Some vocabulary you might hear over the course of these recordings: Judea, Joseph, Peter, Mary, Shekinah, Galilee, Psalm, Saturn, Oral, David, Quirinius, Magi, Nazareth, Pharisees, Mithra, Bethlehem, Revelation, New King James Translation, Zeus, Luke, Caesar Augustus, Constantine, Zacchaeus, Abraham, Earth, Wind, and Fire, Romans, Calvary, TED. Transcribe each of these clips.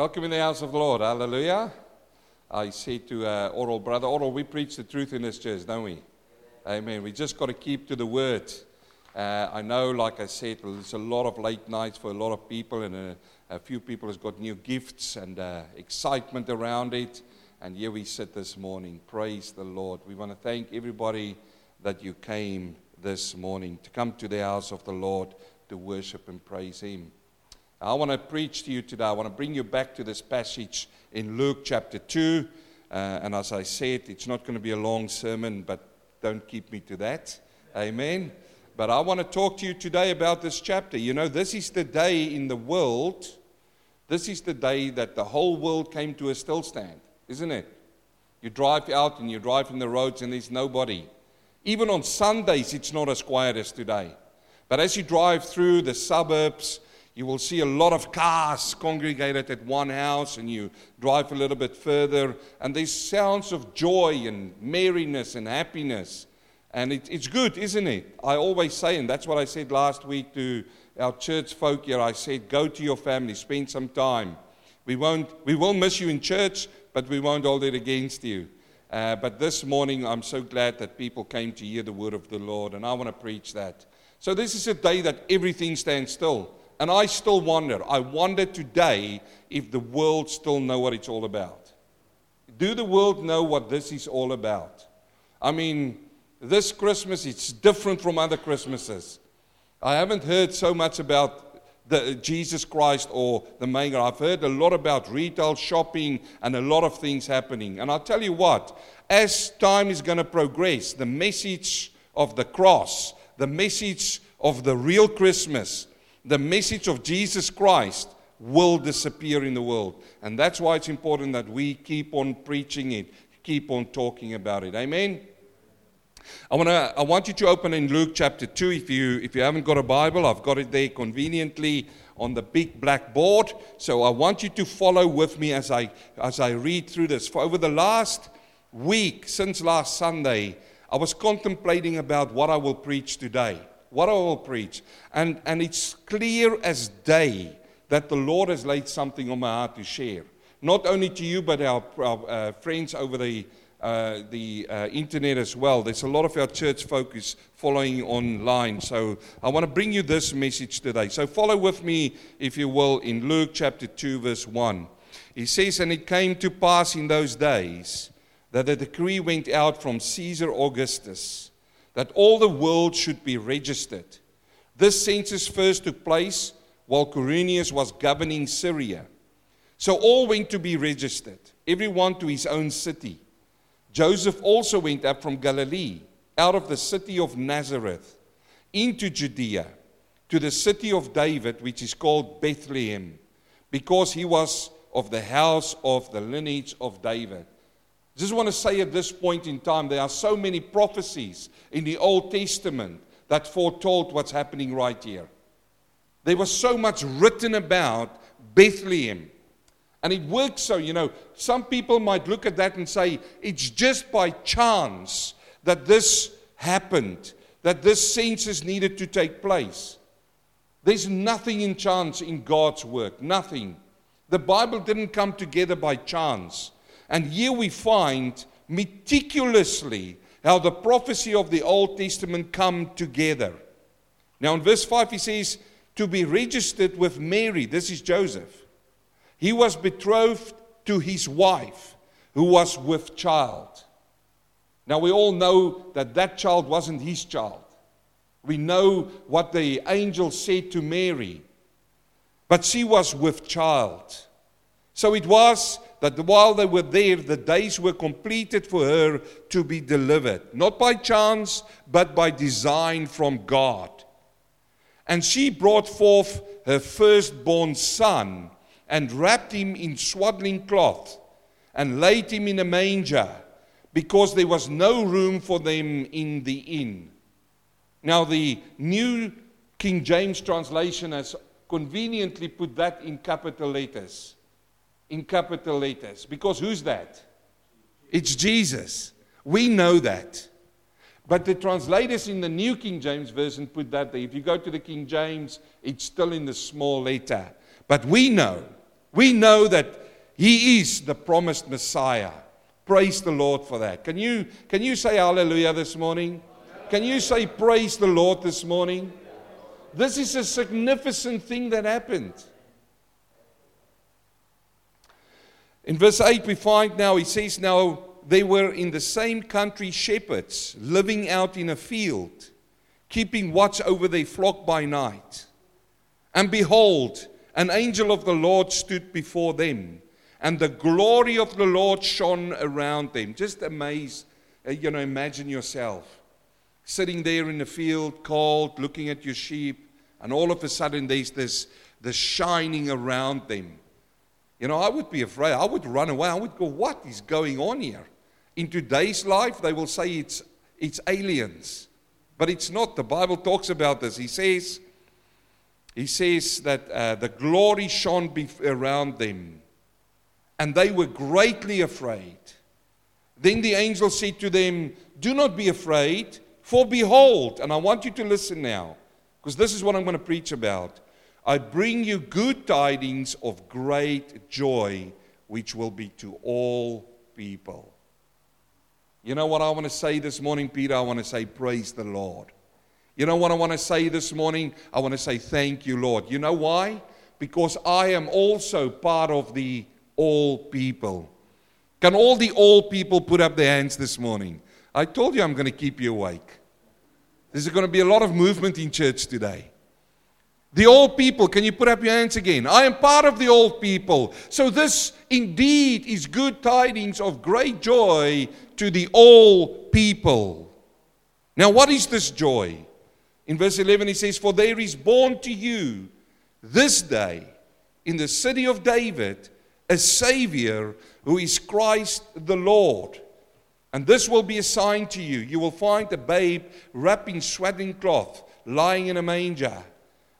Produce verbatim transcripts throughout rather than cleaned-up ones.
Welcome in the house of the Lord. Hallelujah. I say to uh, Oral, brother Oral, we preach the truth in this church, don't we? Amen. We just got to keep to the word. Uh, I know, like I said, there's a lot of late nights for a lot of people, and a, a few people has got new gifts and uh, excitement around it. And here we sit this morning. Praise the Lord. We want to thank everybody that you came this morning to come to the house of the Lord to worship and praise Him. I want to preach to you today. I want to bring you back to this passage in Luke chapter two. Uh, and as I said, it's not going to be a long sermon, but don't keep me to that. Amen. But I want to talk to you today about this chapter. You know, this is the day in the world, this is the day that the whole world came to a still stand, isn't it? You drive out and you drive in the roads and there's nobody. Even on Sundays, it's not as quiet as today. But as you drive through the suburbs, you will see a lot of cars congregated at one house, and you drive a little bit further, and there's sounds of joy and merriness and happiness. And it, it's good, isn't it? I always say, and that's what I said last week to our church folk here, I said, go to your family, spend some time. We won't, we will miss you in church, but we won't hold it against you. Uh, but this morning, I'm so glad that people came to hear the word of the Lord, and I want to preach that. So this is a day that everything stands still. And I still wonder, I wonder today if the world still know what it's all about. Do the world know what this is all about? I mean, this Christmas, it's different from other Christmases. I haven't heard so much about the Jesus Christ or the Magi. I've heard a lot about retail shopping and a lot of things happening. And I'll tell you what, as time is going to progress, the message of the cross, the message of the real Christmas, the message of Jesus Christ will disappear in the world. And that's why it's important that we keep on preaching it, keep on talking about it. Amen? I want to. I want you to open in Luke chapter two. If you if you haven't got a Bible, I've got it there conveniently on the big black board. So I want you to follow with me as I as I read through this. For over the last week, since last Sunday, I was contemplating about what I will preach today. What I will preach, and and it's clear as day that the Lord has laid something on my heart to share, not only to you but our, our uh, friends over the. Uh, the uh, internet as well. There's a lot of our church focus following online. So I want to bring you this message today. So follow with me, if you will, in Luke chapter two, verse one. He says, "And it came to pass in those days that a decree went out from Caesar Augustus, that all the world should be registered. This census first took place while Quirinius was governing Syria. So all went to be registered, everyone to his own city. Joseph also went up from Galilee, out of the city of Nazareth, into Judea, to the city of David, which is called Bethlehem, because he was of the house of the lineage of David." Just want to say at this point in time, there are so many prophecies in the Old Testament that foretold what's happening right here. There was so much written about Bethlehem. And it works so, you know, some people might look at that and say, it's just by chance that this happened, that this census needed to take place. There's nothing in chance in God's work, nothing. The Bible didn't come together by chance. And here we find meticulously how the prophecy of the Old Testament come together. Now in verse five he says, "To be registered with Mary," this is Joseph, "he was betrothed to his wife, who was with child." Now we all know that that child wasn't his child. We know what the angel said to Mary. But she was with child. So it was that while they were there, the days were completed for her to be delivered. Not by chance, but by design from God. "And she brought forth her firstborn son, and wrapped him in swaddling cloth, and laid him in a manger, because there was no room for them in the inn." Now the New King James Translation has conveniently put that in capital letters. In capital letters. Because who's that? It's Jesus. We know that. But the translators in the New King James Version put that there. If you go to the King James, it's still in the small letter. But we know We know that He is the promised Messiah. Praise the Lord for that. Can you, can you say hallelujah this morning? Can you say praise the Lord this morning? This is a significant thing that happened. In verse eight we find now, he says, now they were in the same country shepherds, living out in a field, keeping watch over their flock by night. And behold, an angel of the Lord stood before them, and the glory of the Lord shone around them. Just amazed, you know, imagine yourself sitting there in the field, cold, looking at your sheep, and all of a sudden there's this, this shining around them. You know, I would be afraid. I would run away. I would go, what is going on here? In today's life, they will say it's it's aliens. But it's not. The Bible talks about this. He says, he says that uh, the glory shone be- around them, and they were greatly afraid. Then the angel said to them, do not be afraid, for behold, and I want you to listen now, because this is what I'm going to preach about. I bring you good tidings of great joy, which will be to all people. You know what I want to say this morning, Peter? I want to say, praise the Lord. You know what I want to say this morning? I want to say, thank you, Lord. You know why? Because I am also part of the all people. Can all the all people put up their hands this morning? I told you I'm going to keep you awake. There's going to be a lot of movement in church today. The old people, can you put up your hands again? I am part of the old people. So this indeed is good tidings of great joy to the all people. Now what is this joy? In verse eleven he says, for there is born to you this day in the city of David a Savior who is Christ the Lord. And this will be a sign to you. You will find a babe wrapped in swaddling cloth, lying in a manger.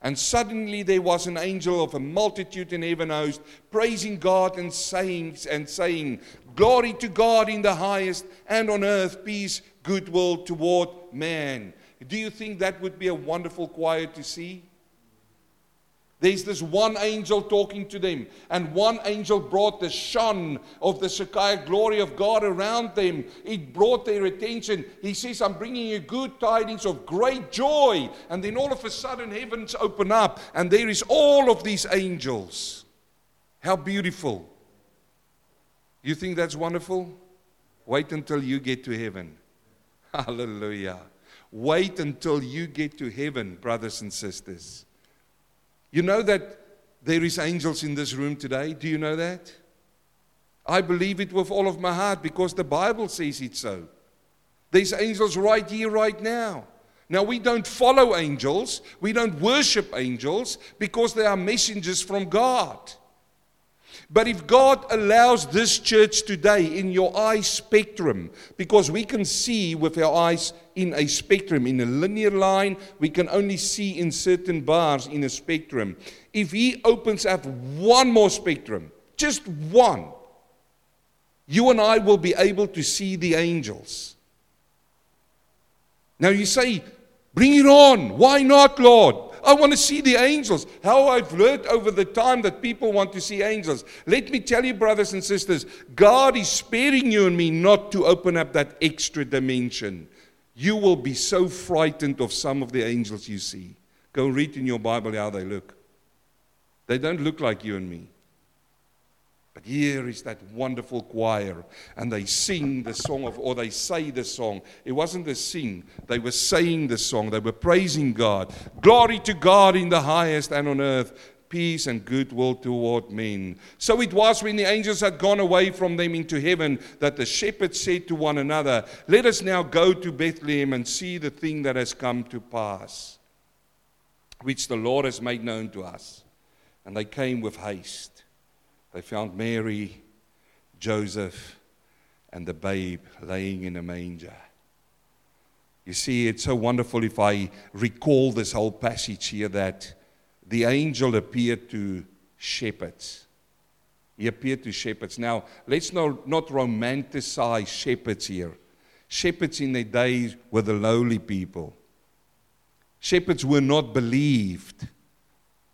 And suddenly there was an angel of a multitude in heaven host, praising God and saying, and saying, glory to God in the highest, and on earth peace, goodwill toward man. Do you think that would be a wonderful choir to see? There's this one angel talking to them, and one angel brought the shun of the Shekinah glory of God around them. It brought their attention. He says, I'm bringing you good tidings of great joy. And then all of a sudden, heavens open up, and there is all of these angels. How beautiful. You think that's wonderful? Wait until you get to heaven. Hallelujah. Wait until you get to heaven, brothers and sisters. You know that there is angels in this room today? Do you know that? I believe it with all of my heart because the Bible says it so. There's angels right here, right now. Now, we don't follow angels. We don't worship angels because they are messengers from God. But if God allows this church today in your eye spectrum, because we can see with our eyes in a spectrum, in a linear line, we can only see in certain bars in a spectrum. If He opens up one more spectrum, just one, you and I will be able to see the angels. Now you say, bring it on. Why not, Lord? I want to see the angels. How I've learned over the time that people want to see angels. Let me tell you, brothers and sisters, God is sparing you and me not to open up that extra dimension. You will be so frightened of some of the angels you see. Go read in your Bible how they look. They don't look like you and me. But here is that wonderful choir, and they sing the song of, or they say the song. It wasn't a sing, they were saying the song, they were praising God. Glory to God in the highest, and on earth peace and goodwill toward men. So it was when the angels had gone away from them into heaven that the shepherds said to one another, let us now go to Bethlehem and see the thing that has come to pass, which the Lord has made known to us. And they came with haste. They found Mary, Joseph, and the babe laying in a manger. You see, it's so wonderful if I recall this whole passage here that the angel appeared to shepherds. He appeared to shepherds. Now, let's not, not romanticize shepherds here. Shepherds in their days were the lowly people. Shepherds were not believed.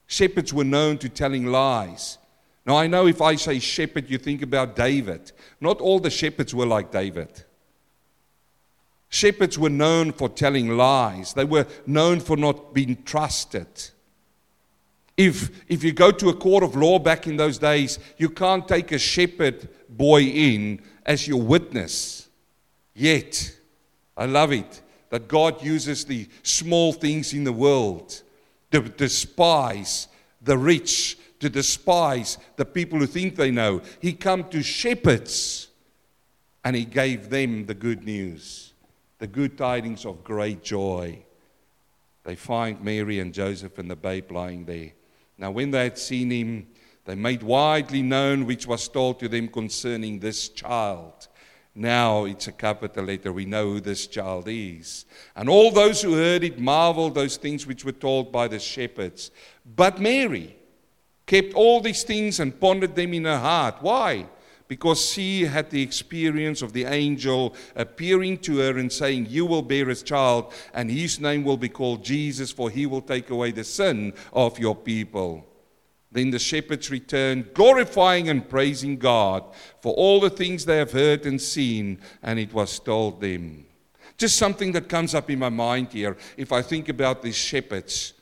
Shepherds were known to telling lies. Now, I know if I say shepherd, you think about David. Not all the shepherds were like David. Shepherds were known for telling lies. They were known for not being trusted. If if you go to a court of law back in those days, you can't take a shepherd boy in as your witness. Yet, I love it, that God uses the small things in the world to despise the rich, to despise the people who think they know. He came to shepherds, and he gave them the good news, the good tidings of great joy. They find Mary and Joseph and the babe lying there. Now when they had seen him, they made widely known which was told to them concerning this child. Now it's a capital letter. We know who this child is. And all those who heard it marveled those things which were told by the shepherds. But Mary kept all these things and pondered them in her heart. Why? Because she had the experience of the angel appearing to her and saying, you will bear a child, and his name will be called Jesus, for he will take away the sin of your people. Then the shepherds returned, glorifying and praising God for all the things they have heard and seen, and it was told them. Just something that comes up in my mind here, if I think about these shepherds.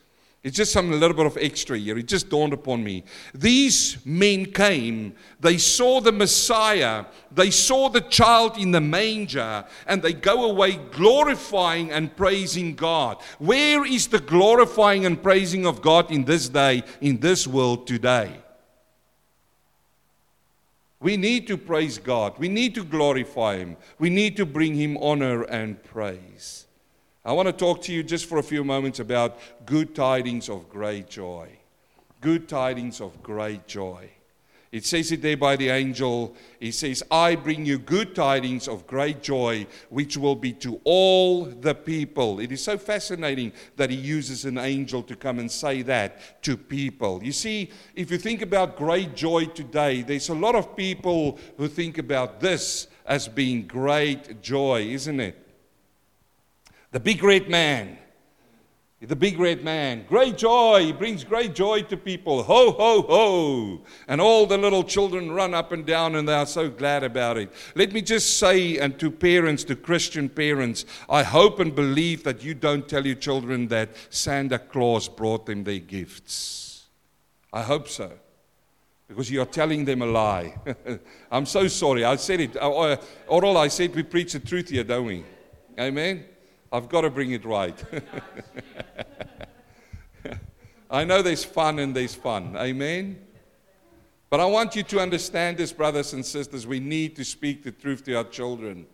It's just some little bit of extra here. It just dawned upon me. These men came. They saw the Messiah. They saw the child in the manger. And they go away glorifying and praising God. Where is the glorifying and praising of God in this day, in this world today? We need to praise God. We need to glorify Him. We need to bring Him honor and praise. I want to talk to you just for a few moments about good tidings of great joy. Good tidings of great joy. It says it there by the angel. He says, I bring you good tidings of great joy, which will be to all the people. It is so fascinating that he uses an angel to come and say that to people. You see, if you think about great joy today, there's a lot of people who think about this as being great joy, isn't it? The big red man. The big red man. Great joy. He brings great joy to people. Ho, ho, ho. And all the little children run up and down and they are so glad about it. Let me just say, and to parents, to Christian parents, I hope and believe that you don't tell your children that Santa Claus brought them their gifts. I hope so. Because you are telling them a lie. I'm so sorry. I said it. Oral, I said we preach the truth here, don't we? Amen. I've got to bring it right. I know there's fun and there's fun. Amen? But I want you to understand this, brothers and sisters. We need to speak the truth to our children.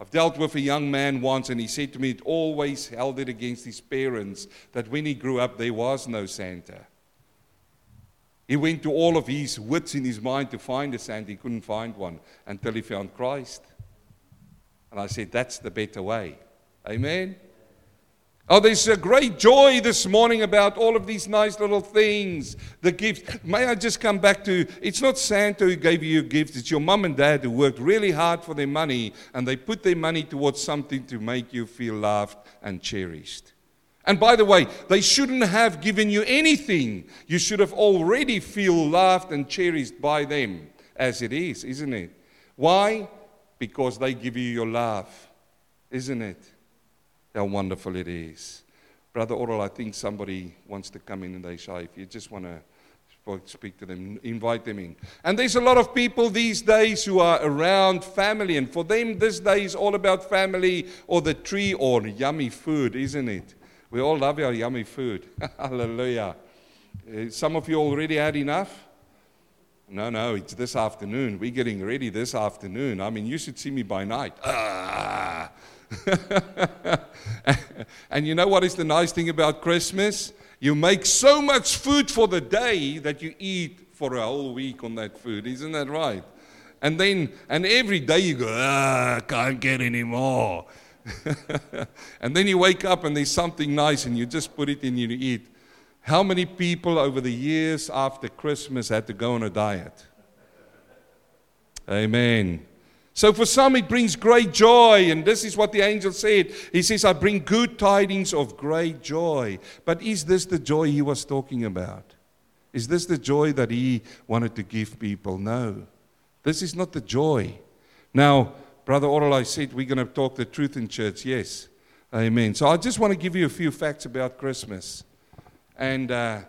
I've dealt with a young man once, and he said to me, it always held it against his parents that when he grew up, there was no Santa. He went to all of his wits in his mind to find a Santa. He couldn't find one until he found Christ. And I said, that's the better way. Amen. Oh, there's a great joy this morning about all of these nice little things, the gifts. May I just come back to, it's not Santa who gave you your gifts, it's your mom and dad who worked really hard for their money, and they put their money towards something to make you feel loved and cherished. And by the way, they shouldn't have given you anything. You should have already feel loved and cherished by them, as it is, isn't it? Why? Because they give you your love, isn't it? How wonderful it is. Brother Oral, I think somebody wants to come in and they say, if you just want to speak to them, invite them in. And there's a lot of people these days who are around family. And for them, this day is all about family or the tree or yummy food, isn't it? We all love our yummy food. Hallelujah. Uh, some of you already had enough? No, no, it's this afternoon. We're getting ready this afternoon. I mean, you should see me by night. Ah! And you know what is the nice thing about Christmas? You make so much food for the day that you eat for a whole week on that food. Isn't that right? And then, and every day you go, ah, can't get any more. And then you wake up and there's something nice and you just put it in and you eat. How many people over the years after Christmas had to go on a diet? Amen. So for some, it brings great joy. And this is what the angel said. He says, I bring good tidings of great joy. But is this the joy he was talking about? Is this the joy that he wanted to give people? No. This is not the joy. Now, Brother Oral, I said we're going to talk the truth in church. Yes. Amen. So I just want to give you a few facts about Christmas. And uh,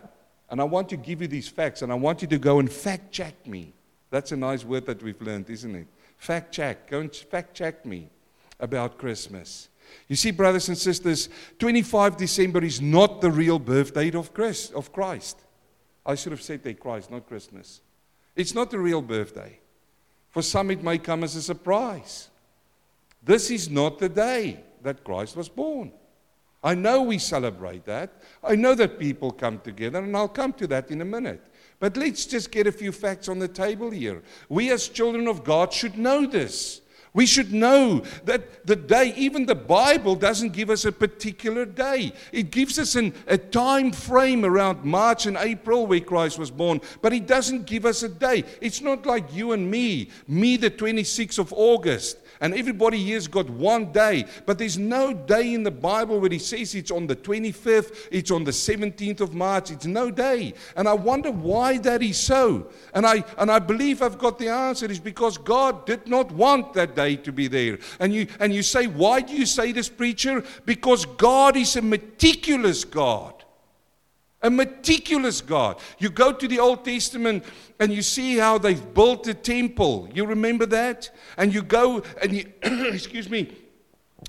and I want to give you these facts, and I want you to go and fact-check me. That's a nice word that we've learned, isn't it? Fact-check. Go and fact-check me about Christmas. You see, brothers and sisters, the twenty-fifth of December is not the real birth date of Christ. Of Christ. I should have said that Christ, not Christmas. It's not the real birthday. For some, it may come as a surprise. This is not the day that Christ was born. I know we celebrate that. I know that people come together, and I'll come to that in a minute. But let's just get a few facts on the table here. We as children of God should know this. We should know that the day, even the Bible doesn't give us a particular day. It gives us an, a time frame around March and April where Christ was born, but it doesn't give us a day. It's not like you and me, me the twenty-sixth of August, and everybody here's got one day, but there's no day in the Bible where he says it's on the twenty-fifth, it's on the seventeenth of March, it's no day. And I wonder why that is so. And I, and I believe I've got the answer. It's because God did not want that day to be there. And you and you say, why do you say this, preacher? Because God is a meticulous God. A meticulous God. You go to the Old Testament and you see how they've built the temple. You remember that? And you go and you excuse me.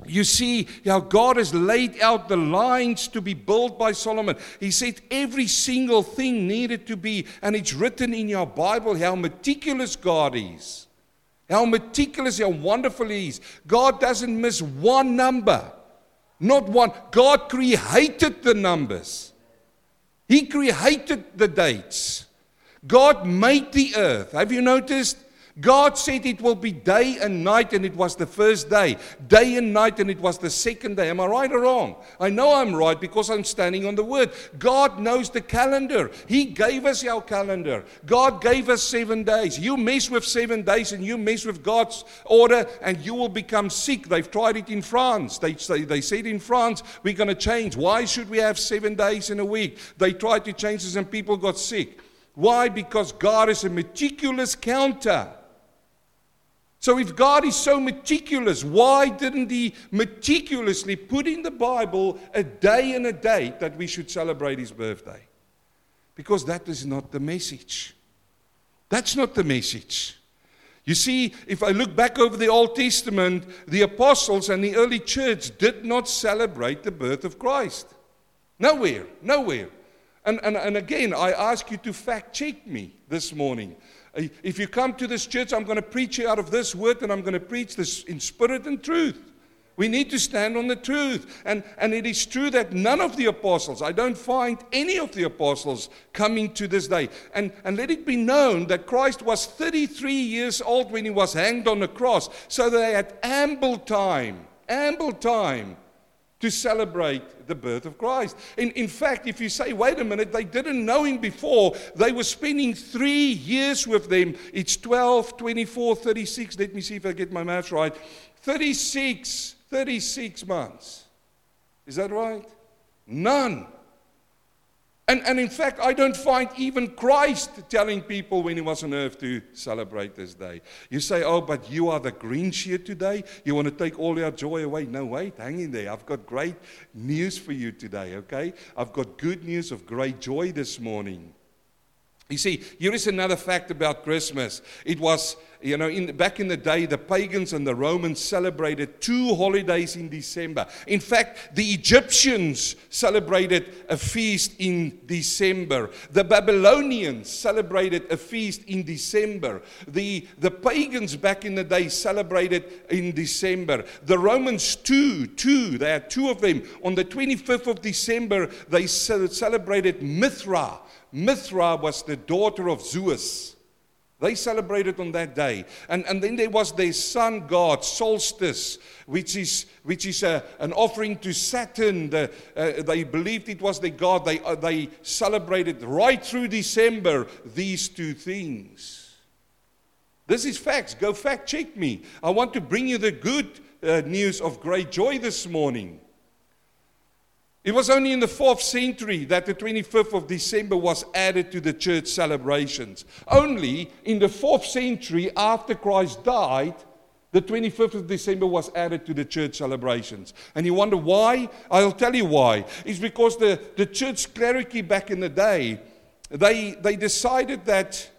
You see how God has laid out the lines to be built by Solomon. He said every single thing needed to be, and it's written in your Bible how meticulous God is. How meticulous, how wonderful he is. God doesn't miss one number. Not one. God created the numbers. He created the dates. God made the earth. Have you noticed? God said it will be day and night, and it was the first day. Day and night, and it was the second day. Am I right or wrong? I know I'm right because I'm standing on the word. God knows the calendar. He gave us our calendar. God gave us seven days. You mess with seven days and you mess with God's order and you will become sick. They've tried it in France. They, they, they said in France, we're going to change. Why should we have seven days in a week? They tried to change this and people got sick. Why? Because God is a meticulous counter. So if God is so meticulous, why didn't he meticulously put in the Bible a day and a date that we should celebrate his birthday? Because that is not the message. That's not the message. You see, if I look back over the Old Testament, the apostles and the early church did not celebrate the birth of Christ. Nowhere, nowhere. And, and, and again, I ask you to fact check me this morning. If you come to this church, I'm going to preach you out of this word, and I'm going to preach this in spirit and truth. We need to stand on the truth. And, and it is true that none of the apostles, I don't find any of the apostles coming to this day. And, and let it be known that Christ was thirty-three years old when he was hanged on the cross. So they had ample time, ample time to celebrate the birth of Christ. In, in fact, if you say, wait a minute, they didn't know him before. They were spending three years with them. It's twelve, twenty-four, thirty-six. Let me see if I get my maths right. thirty-six, thirty-six months. Is that right? None. And, and in fact, I don't find even Christ telling people when he was on earth to celebrate this day. You say, oh, but you are the Grinch here today. You want to take all your joy away. No, wait, hang in there. I've got great news for you today, okay? I've got good news of great joy this morning. You see, here is another fact about Christmas. It was, you know, in, back in the day, the pagans and the Romans celebrated two holidays in December. In fact, the Egyptians celebrated a feast in December. The Babylonians celebrated a feast in December. The, the pagans back in the day celebrated in December. The Romans too, too, there are two of them. On the twenty-fifth of December, they celebrated Mithra. Mithra was the daughter of Zeus. They celebrated on that day. And, and then there was their sun god, solstice, which is which is a, an offering to Saturn. The, uh, they believed it was their god. They, uh, they celebrated right through December these two things. This is facts. Go fact check me. I want to bring you the good uh, news of great joy this morning. It was only in the fourth century that the twenty-fifth of December was added to the church celebrations. Only in the fourth century after Christ died, the twenty-fifth of December was added to the church celebrations. And you wonder why? I'll tell you why. It's because the, the church clergy back in the day, they they decided that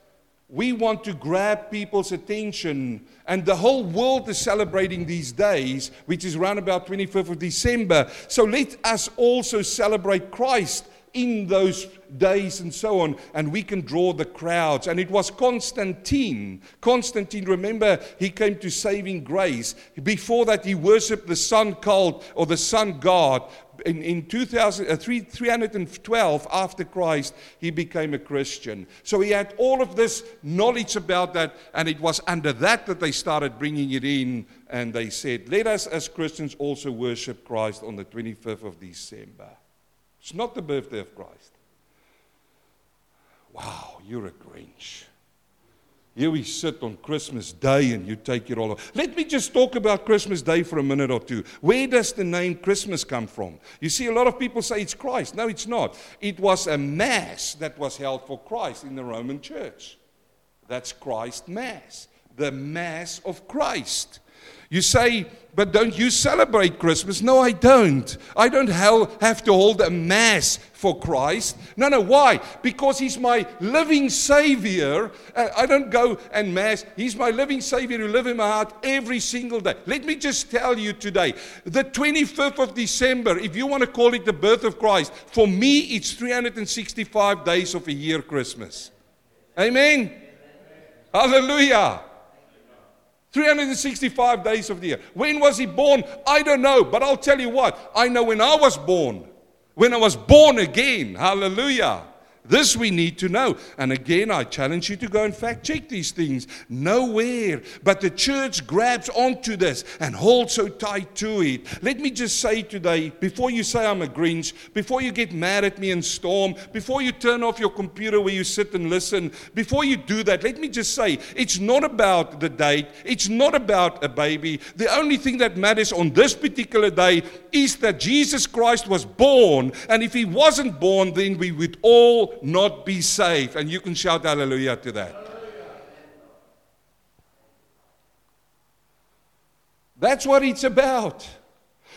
we want to grab people's attention, and the whole world is celebrating these days, which is around about twenty-fifth of December. So let us also celebrate Christ in those days and so on, and we can draw the crowds. And it was Constantine. Constantine, remember, he came to saving grace. Before that, he worshipped the sun cult or the sun god. In, in two thousand, uh, three, three twelve after Christ, he became a Christian. So he had all of this knowledge about that, and it was under that that they started bringing it in, and they said, let us as Christians also worship Christ on the twenty-fifth of December. It's not the birthday of Christ. Wow, you're a Grinch. Here we sit on Christmas Day and you take it all off. Let me just talk about Christmas Day for a minute or two. Where does the name Christmas come from? You see, a lot of people say it's Christ. No, it's not. It was a mass that was held for Christ in the Roman church. That's Christ Mass. The Mass of Christ. You say, but don't you celebrate Christmas? No, I don't. I don't have to hold a mass for Christ. No, no, why? Because he's my living Savior. I don't go and mass. He's my living Savior who lives in my heart every single day. Let me just tell you today, the twenty-fifth of December, if you want to call it the birth of Christ, for me it's three hundred sixty-five days of a year Christmas. Amen? Amen. Hallelujah. three hundred sixty-five days of the year. When was he born? I don't know, but I'll tell you what. I know when I was born. When I was born again. Hallelujah. This we need to know. And again, I challenge you to go and fact check these things. Nowhere. But the church grabs onto this and holds so tight to it. Let me just say today, before you say I'm a Grinch, before you get mad at me and storm, before you turn off your computer where you sit and listen, before you do that, let me just say, it's not about the date. It's not about a baby. The only thing that matters on this particular day is that Jesus Christ was born. And if he wasn't born, then we would all not be saved. And you can shout hallelujah to that. Hallelujah. That's what it's about.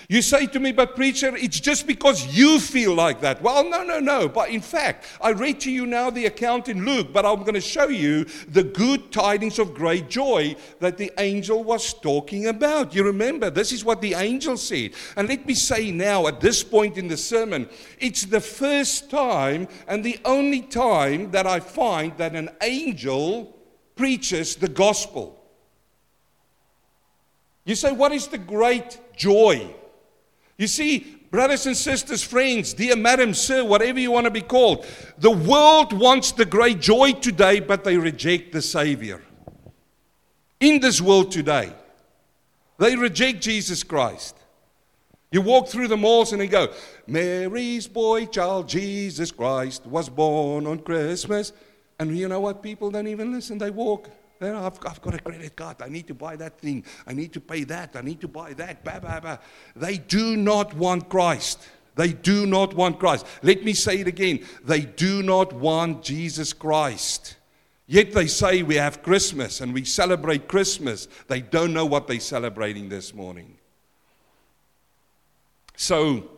You say to me, but preacher, it's just because you feel like that. Well, no, no, no. But in fact, I read to you now the account in Luke, but I'm going to show you the good tidings of great joy that the angel was talking about. You remember, this is what the angel said. And let me say now, at this point in the sermon, it's the first time and the only time that I find that an angel preaches the gospel. You say, what is the great joy? You see, brothers and sisters, friends, dear madam, sir, whatever you want to be called, the world wants the great joy today, but they reject the Savior. In this world today, they reject Jesus Christ. You walk through the malls and they go, Mary's boy child, Jesus Christ, was born on Christmas. And you know what? People don't even listen. They walk. I've, I've got a credit card. I need to buy that thing. I need to pay that. I need to buy that. Bah, bah, bah. They do not want Christ. They do not want Christ. Let me say it again. They do not want Jesus Christ. Yet they say we have Christmas and we celebrate Christmas. They don't know what they're celebrating this morning. So,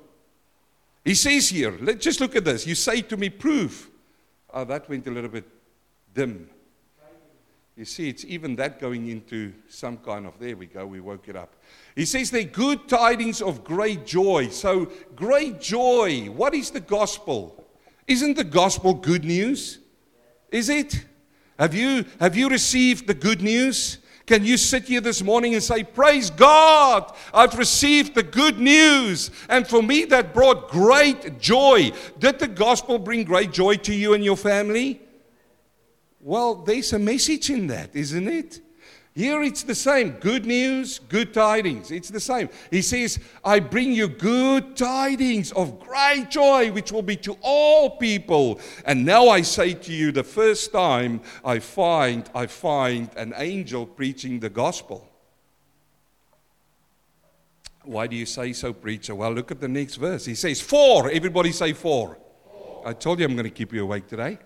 he says here, let's just look at this. You say to me, proof. Oh, that went a little bit dim. You see, it's even that going into some kind of, there we go, we woke it up. He says they're good tidings of great joy. So, great joy, what is the gospel? Isn't the gospel good news? Is it? Have you, have you received the good news? Can you sit here this morning and say, praise God, I've received the good news. And for me, that brought great joy. Did the gospel bring great joy to you and your family? Well, there's a message in that, isn't it? Here it's the same. Good news, good tidings. It's the same. He says, I bring you good tidings of great joy, which will be to all people. And now I say to you, the first time I find, I find an angel preaching the gospel. Why do you say so, preacher? Well, look at the next verse. He says, four. Everybody say four. four. I told you I'm going to keep you awake today.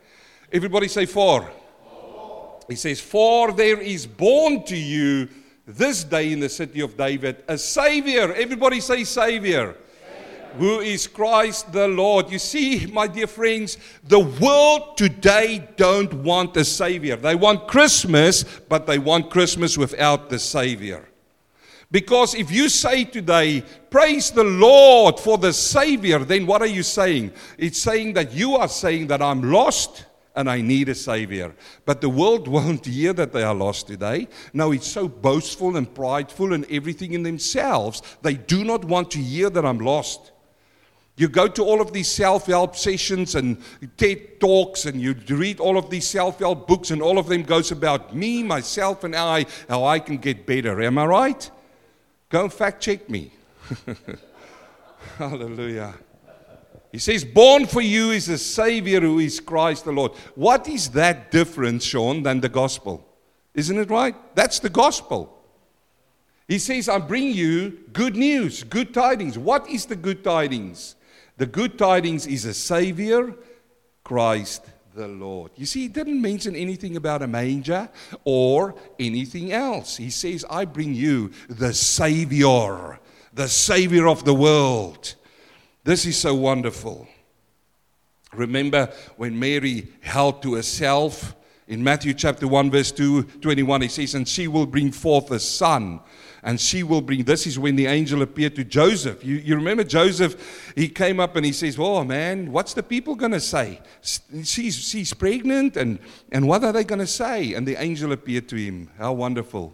Everybody say four. four. He says, for there is born to you this day in the city of David a Savior. Everybody say Savior. Savior. Who is Christ the Lord. You see, my dear friends, the world today don't want a Savior. They want Christmas, but they want Christmas without the Savior. Because if you say today, praise the Lord for the Savior, then what are you saying? It's saying that you are saying that I'm lost and I need a Savior. But the world won't hear that they are lost today. Now it's so boastful and prideful and everything in themselves. They do not want to hear that I'm lost. You go to all of these self-help sessions and TED Talks and you read all of these self-help books and all of them goes about me, myself and I, how I can get better. Am I right? Go and fact check me. Hallelujah. He says, born for you is a Savior who is Christ the Lord. What is that different, Sean, than the gospel? Isn't it right? That's the gospel. He says, I bring you good news, good tidings. What is the good tidings? The good tidings is a Savior, Christ the Lord. You see, he didn't mention anything about a manger or anything else. He says, I bring you the Savior, the Savior of the world. This is so wonderful. Remember when Mary held to herself in Matthew chapter one, verse two, twenty-one, he says, and she will bring forth a son. And she will bring, this is when the angel appeared to Joseph. You, you remember Joseph, he came up and he says, oh man, what's the people going to say? She's, she's pregnant and, and what are they going to say? And the angel appeared to him. How wonderful.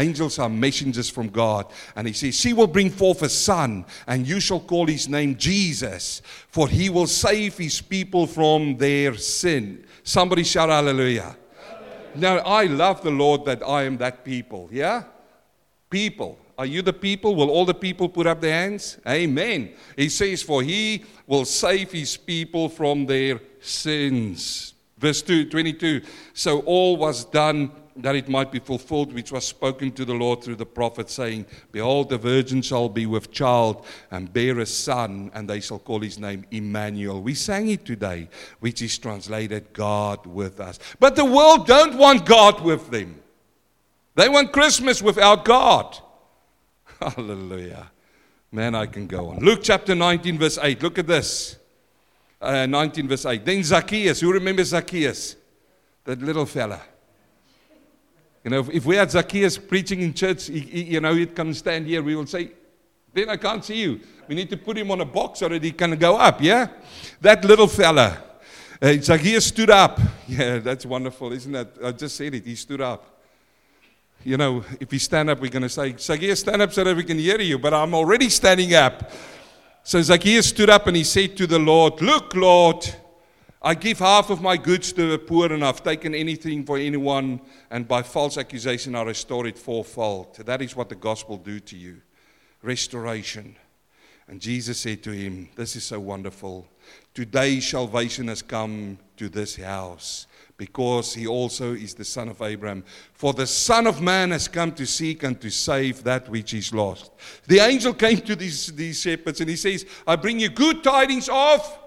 Angels are messengers from God. And he says, she will bring forth a son and you shall call his name Jesus, for he will save his people from their sin. Somebody shout hallelujah. Hallelujah. Now I love the Lord that I am that people, yeah? People. Are you the people? Will all the people put up their hands? Amen. He says, for he will save his people from their sins. Verse two, twenty-two. So all was done that it might be fulfilled, which was spoken to the Lord through the prophet, saying, behold, the virgin shall be with child and bear a son, and they shall call his name Emmanuel. We sang it today, which is translated God with us. But the world don't want God with them. They want Christmas without God. Hallelujah. Man, I can go on. Luke chapter nineteen verse eight. Look at this. Uh, nineteen verse eight. Then Zacchaeus. Who remembers Zacchaeus? That little fella. You know, if, if we had Zacchaeus preaching in church, he, he, you know, he'd come stand here. We would say, then I can't see you. We need to put him on a box so that he can go up, yeah? That little fella. Uh, Zacchaeus stood up. Yeah, that's wonderful, isn't it? I just said it. He stood up. You know, if you stand up, we're going to say, Zacchaeus, stand up so that we can hear you. But I'm already standing up. So Zacchaeus stood up and he said to the Lord, look, Lord, I give half of my goods to the poor and I've taken anything for anyone. And by false accusation, I restore it fourfold. That is what the gospel do to you. Restoration. And Jesus said to him, this is so wonderful. Today salvation has come to this house, because he also is the son of Abraham. For the Son of Man has come to seek and to save that which is lost. The angel came to these, these shepherds and he says, I bring you good tidings of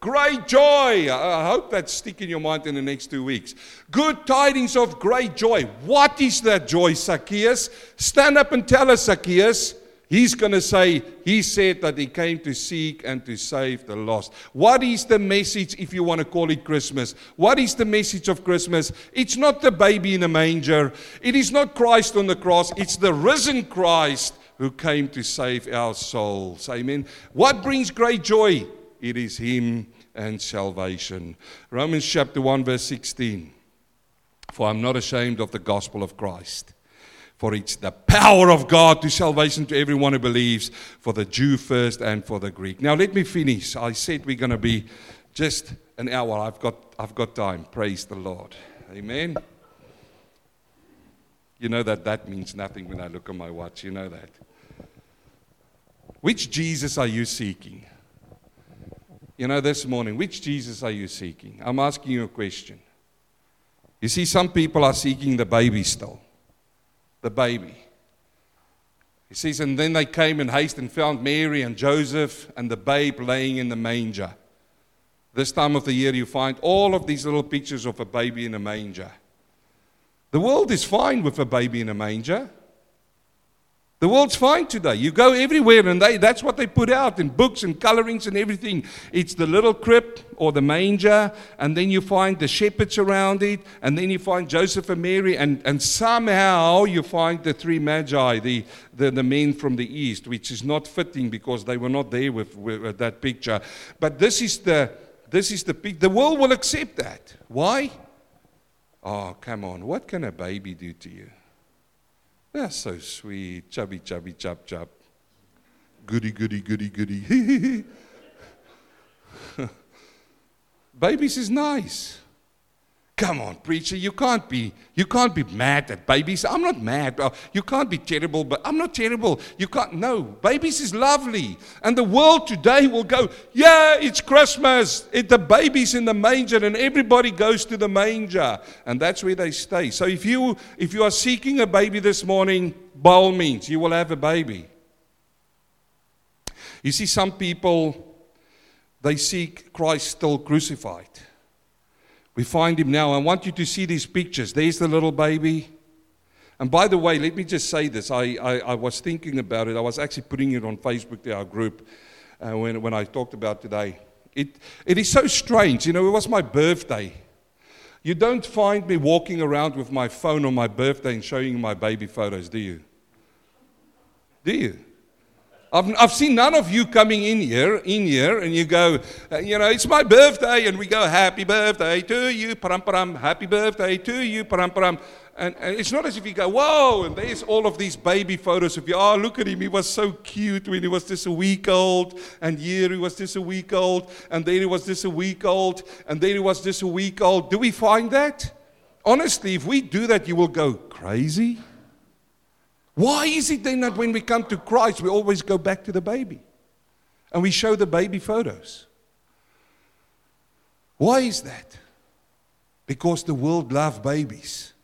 great joy. I hope that's sticking in your mind in the next two weeks. Good tidings of great joy. What is that joy, Zacchaeus? Stand up and tell us, Zacchaeus. He's going to say, he said that he came to seek and to save the lost. What is the message, if you want to call it Christmas? What is the message of Christmas? It's not the baby in a manger. It is not Christ on the cross. It's the risen Christ who came to save our souls. Amen. What brings great joy? It is him and salvation. Romans chapter one, verse sixteen. For I'm not ashamed of the gospel of Christ. For it's the power of God to salvation to everyone who believes, for the Jew first and for the Greek. Now let me finish. I said we're going to be just an hour. I've got I've got time. Praise the Lord. Amen. You know that that means nothing when I look at my watch. You know that. Which Jesus are you seeking? You know, this morning, which Jesus are you seeking? I'm asking you a question. You see, some people are seeking the baby still. The baby. He says, and then they came in haste and found Mary and Joseph and the babe laying in the manger. This time of the year you find all of these little pictures of a baby in a manger. The world is fine with a baby in a manger. The world's fine today. You go everywhere and they, that's what they put out in books and colorings and everything. It's the little crib or the manger, and then you find the shepherds around it, and then you find Joseph and Mary, and, and somehow you find the three Magi, the, the, the men from the east, which is not fitting because they were not there with, with, with that picture. But this is the this is the picture. The world will accept that. Why? Oh, come on. What can a baby do to you? They're so sweet, chubby, chubby, chub, chub. Goody, goody, goody, goody. Babies is nice. Come on, preacher, you can't be, you can't be mad at babies. I'm not mad. You can't be terrible, but I'm not terrible. You can't, no. Babies is lovely. And the world today will go, yeah, it's Christmas. It, the baby's in the manger and everybody goes to the manger. And that's where they stay. So if you, if you are seeking a baby this morning, by all means, you will have a baby. You see, some people, they seek Christ still crucified. We find him now. I want you to see these pictures. There's the little baby. And by the way, let me just say this. I, I, I was thinking about it. I was actually putting it on Facebook to our group uh, when, when I talked about today. It It is so strange. You know, it was my birthday. You don't find me walking around with my phone on my birthday and showing my baby photos, do you? Do you? I've, I've seen none of you coming in here, in here, and you go, uh, you know, it's my birthday, and we go, happy birthday to you, param param, happy birthday to you, param param, and, and it's not as if you go, whoa, and there's all of these baby photos of you. Oh, look at him, he was so cute when he was just a week old, and here he was just a week old, and then he was just a week old, and then he was just a week old. Do we find that? Honestly, if we do that, you will go crazy. Why is it then that when we come to Christ, we always go back to the baby? And we show the baby photos. Why is that? Because the world loves babies.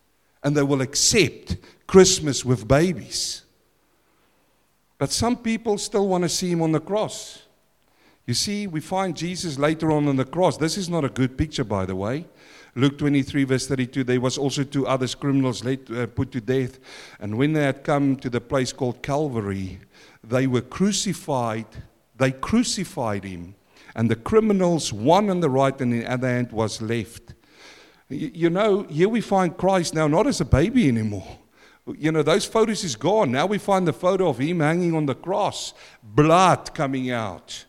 And they will accept Christmas with babies. But some people still want to see him on the cross. You see, we find Jesus later on on the cross. This is not a good picture, by the way. Luke twenty-three, verse thirty-two, there was also two others, criminals led, uh, put to death. And when they had come to the place called Calvary, they were crucified. They crucified him. And the criminals, one on the right and the other hand, was left. You, you know, here we find Christ now not as a baby anymore. You know, those photos is gone. Now we find the photo of him hanging on the cross, blood coming out.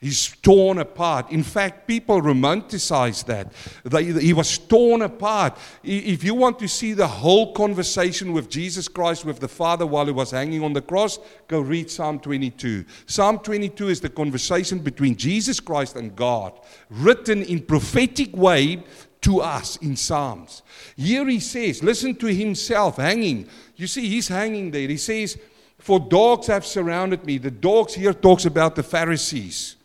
He's torn apart. In fact, people romanticize that. They, he was torn apart. If you want to see the whole conversation with Jesus Christ, with the Father while he was hanging on the cross, go read Psalm twenty-two. Psalm twenty-two is the conversation between Jesus Christ and God, written in prophetic way to us in Psalms. Here he says, listen to himself hanging. You see, he's hanging there. He says, for dogs have surrounded me. The dogs here talks about the Pharisees.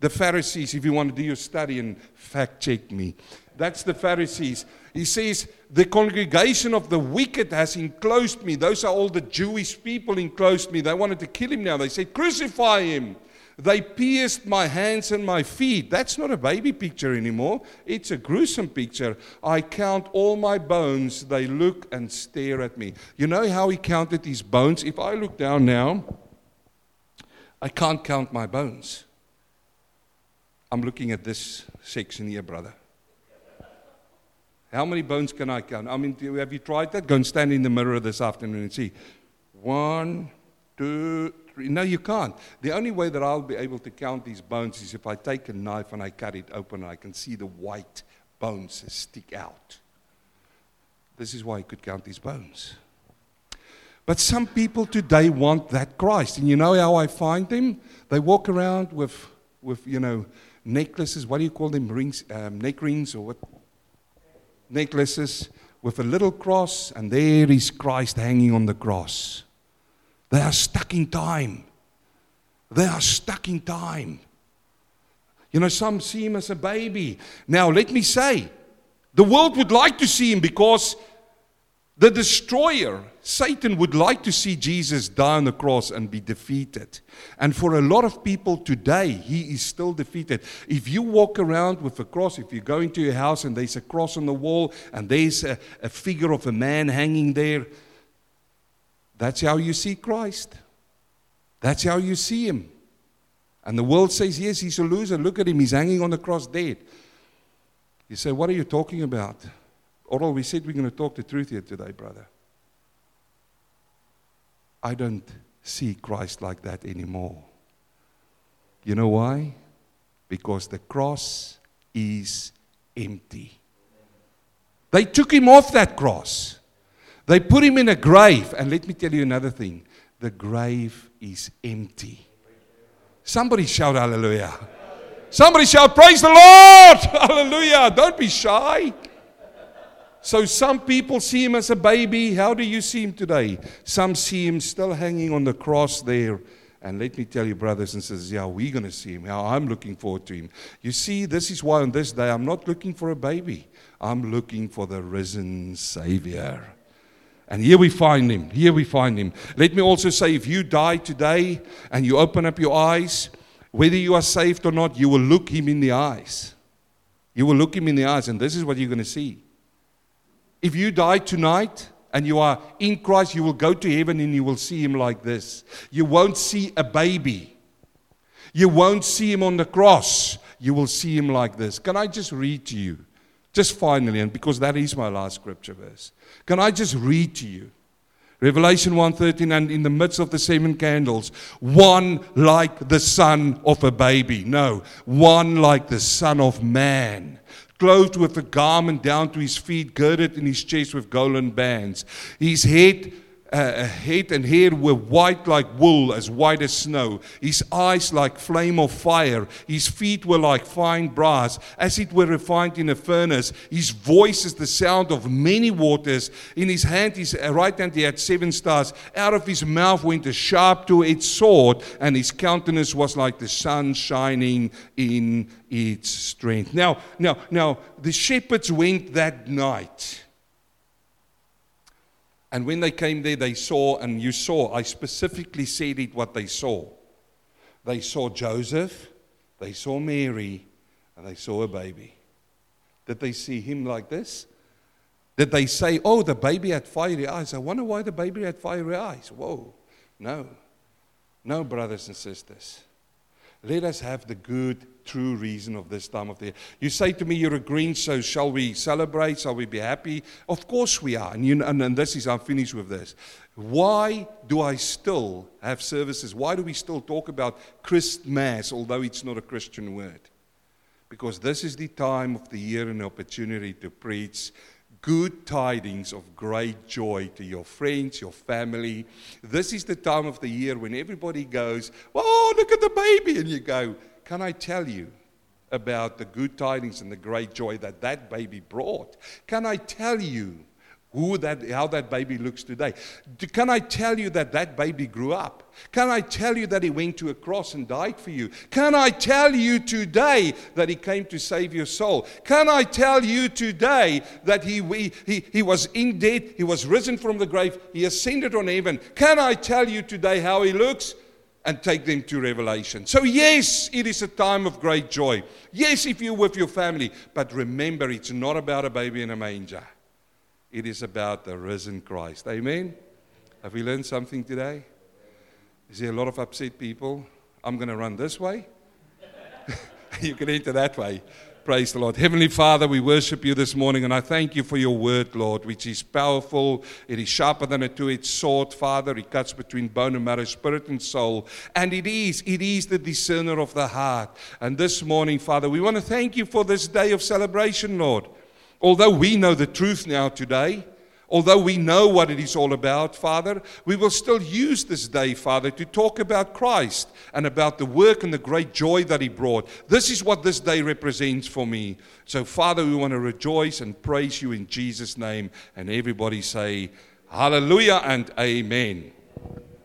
The Pharisees, if you want to do your study and fact check me. That's the Pharisees. He says, the congregation of the wicked has enclosed me. Those are all the Jewish people enclosed me. They wanted to kill him now. They said, crucify him. They pierced my hands and my feet. That's not a baby picture anymore. It's a gruesome picture. I count all my bones. They look and stare at me. You know how he counted his bones? If I look down now, I can't count my bones. I'm looking at this section here, brother. How many bones can I count? I mean, have you tried that? Go and stand in the mirror this afternoon and see. One, two, three. No, you can't. The only way that I'll be able to count these bones is if I take a knife and I cut it open and I can see the white bones that stick out. This is why I could count these bones. But some people today want that Christ. And you know how I find them? They walk around with, with you know, necklaces, what do you call them, rings, um, neck rings or what? Necklaces with a little cross, and there is Christ hanging on the cross. They are stuck in time. They are stuck in time. You know, some see him as a baby. Now, let me say, the world would like to see him because The destroyer, Satan, would like to see Jesus die on the cross and be defeated. And for a lot of people today, he is still defeated. If you walk around with a cross, if you go into your house and there's a cross on the wall and there's a, a figure of a man hanging there, that's how you see Christ. That's how you see him. And the world says, yes, he's a loser. Look at him. He's hanging on the cross dead. You say, what are you talking about? Oral, we said we're going to talk the truth here today, brother. I don't see Christ like that anymore. You know why? Because the cross is empty. They took him off that cross. They put him in a grave. And let me tell you another thing. The grave is empty. Somebody shout hallelujah. Hallelujah. Somebody shout praise the Lord. Hallelujah. Don't be shy. So some people see him as a baby. How do you see him today? Some see him still hanging on the cross there. And let me tell you, brothers and sisters, yeah, we're going to see him. How I'm looking forward to him. You see, this is why on this day I'm not looking for a baby. I'm looking for the risen Savior. And here we find him. Here we find him. Let me also say, if you die today and you open up your eyes, whether you are saved or not, you will look him in the eyes. You will look him in the eyes, and this is what you're going to see. If you die tonight and you are in Christ, you will go to heaven and you will see him like this. You won't see a baby. You won't see him on the cross. You will see him like this. Can I just read to you? Just finally, and because that is my last scripture verse, can I just read to you? Revelation one thirteen, and in the midst of the seven candles, one like the son of a baby. No, one like the Son of Man, clothed with a garment down to his feet, girded in his chest with golden bands. His head, uh, head and hair were white like wool, as white as snow. His eyes like flame of fire. His feet were like fine brass, as it were refined in a furnace. His voice is the sound of many waters. In his hand, his right hand, he had seven stars. Out of his mouth went a sharp two-edged sword, and his countenance was like the sun shining in its strength. Now, now, now, the shepherds went that night. And when they came there, they saw, and you saw, I specifically said it, what they saw. They saw Joseph, they saw Mary, and they saw a baby. Did they see him like this? Did they say, oh, the baby had fiery eyes? I wonder why the baby had fiery eyes. Whoa. No. No, brothers and sisters. Let us have the good, true reason of this time of the year. You say to me, you're a Grinch, so shall we celebrate? Shall we be happy? Of course we are. And, you know, and, and this is, I'm finished with this. Why do I still have services? Why do we still talk about Christmas, although it's not a Christian word? Because this is the time of the year and the opportunity to preach good tidings of great joy to your friends, your family. This is the time of the year when everybody goes, oh, look at the baby. And you go, can I tell you about the good tidings and the great joy that that baby brought? Can I tell you who that, how that baby looks today? Can I tell you that that baby grew up? Can I tell you that he went to a cross and died for you? Can I tell you today that he came to save your soul? Can I tell you today that he we, he, he was in death, he was risen from the grave, he ascended on heaven? Can I tell you today how he looks? And take them to Revelation. So yes, it is a time of great joy. Yes, if you're with your family. But remember, it's not about a baby in a manger. It is about the risen Christ. Amen? Have we learned something today? Is there a lot of upset people? I'm going to run this way. You can enter that way. Praise the Lord. Heavenly Father, we worship you this morning, and I thank you for your word, Lord, which is powerful. It is sharper than a two-edged sword, Father. It cuts between bone and marrow, spirit and soul. And it is, it is the discerner of the heart. And this morning, Father, we want to thank you for this day of celebration, Lord. Although we know the truth now today, although we know what it is all about, Father, we will still use this day, Father, to talk about Christ and about the work and the great joy that he brought. This is what this day represents for me. So, Father, we want to rejoice and praise you in Jesus' name. And everybody say, hallelujah and amen.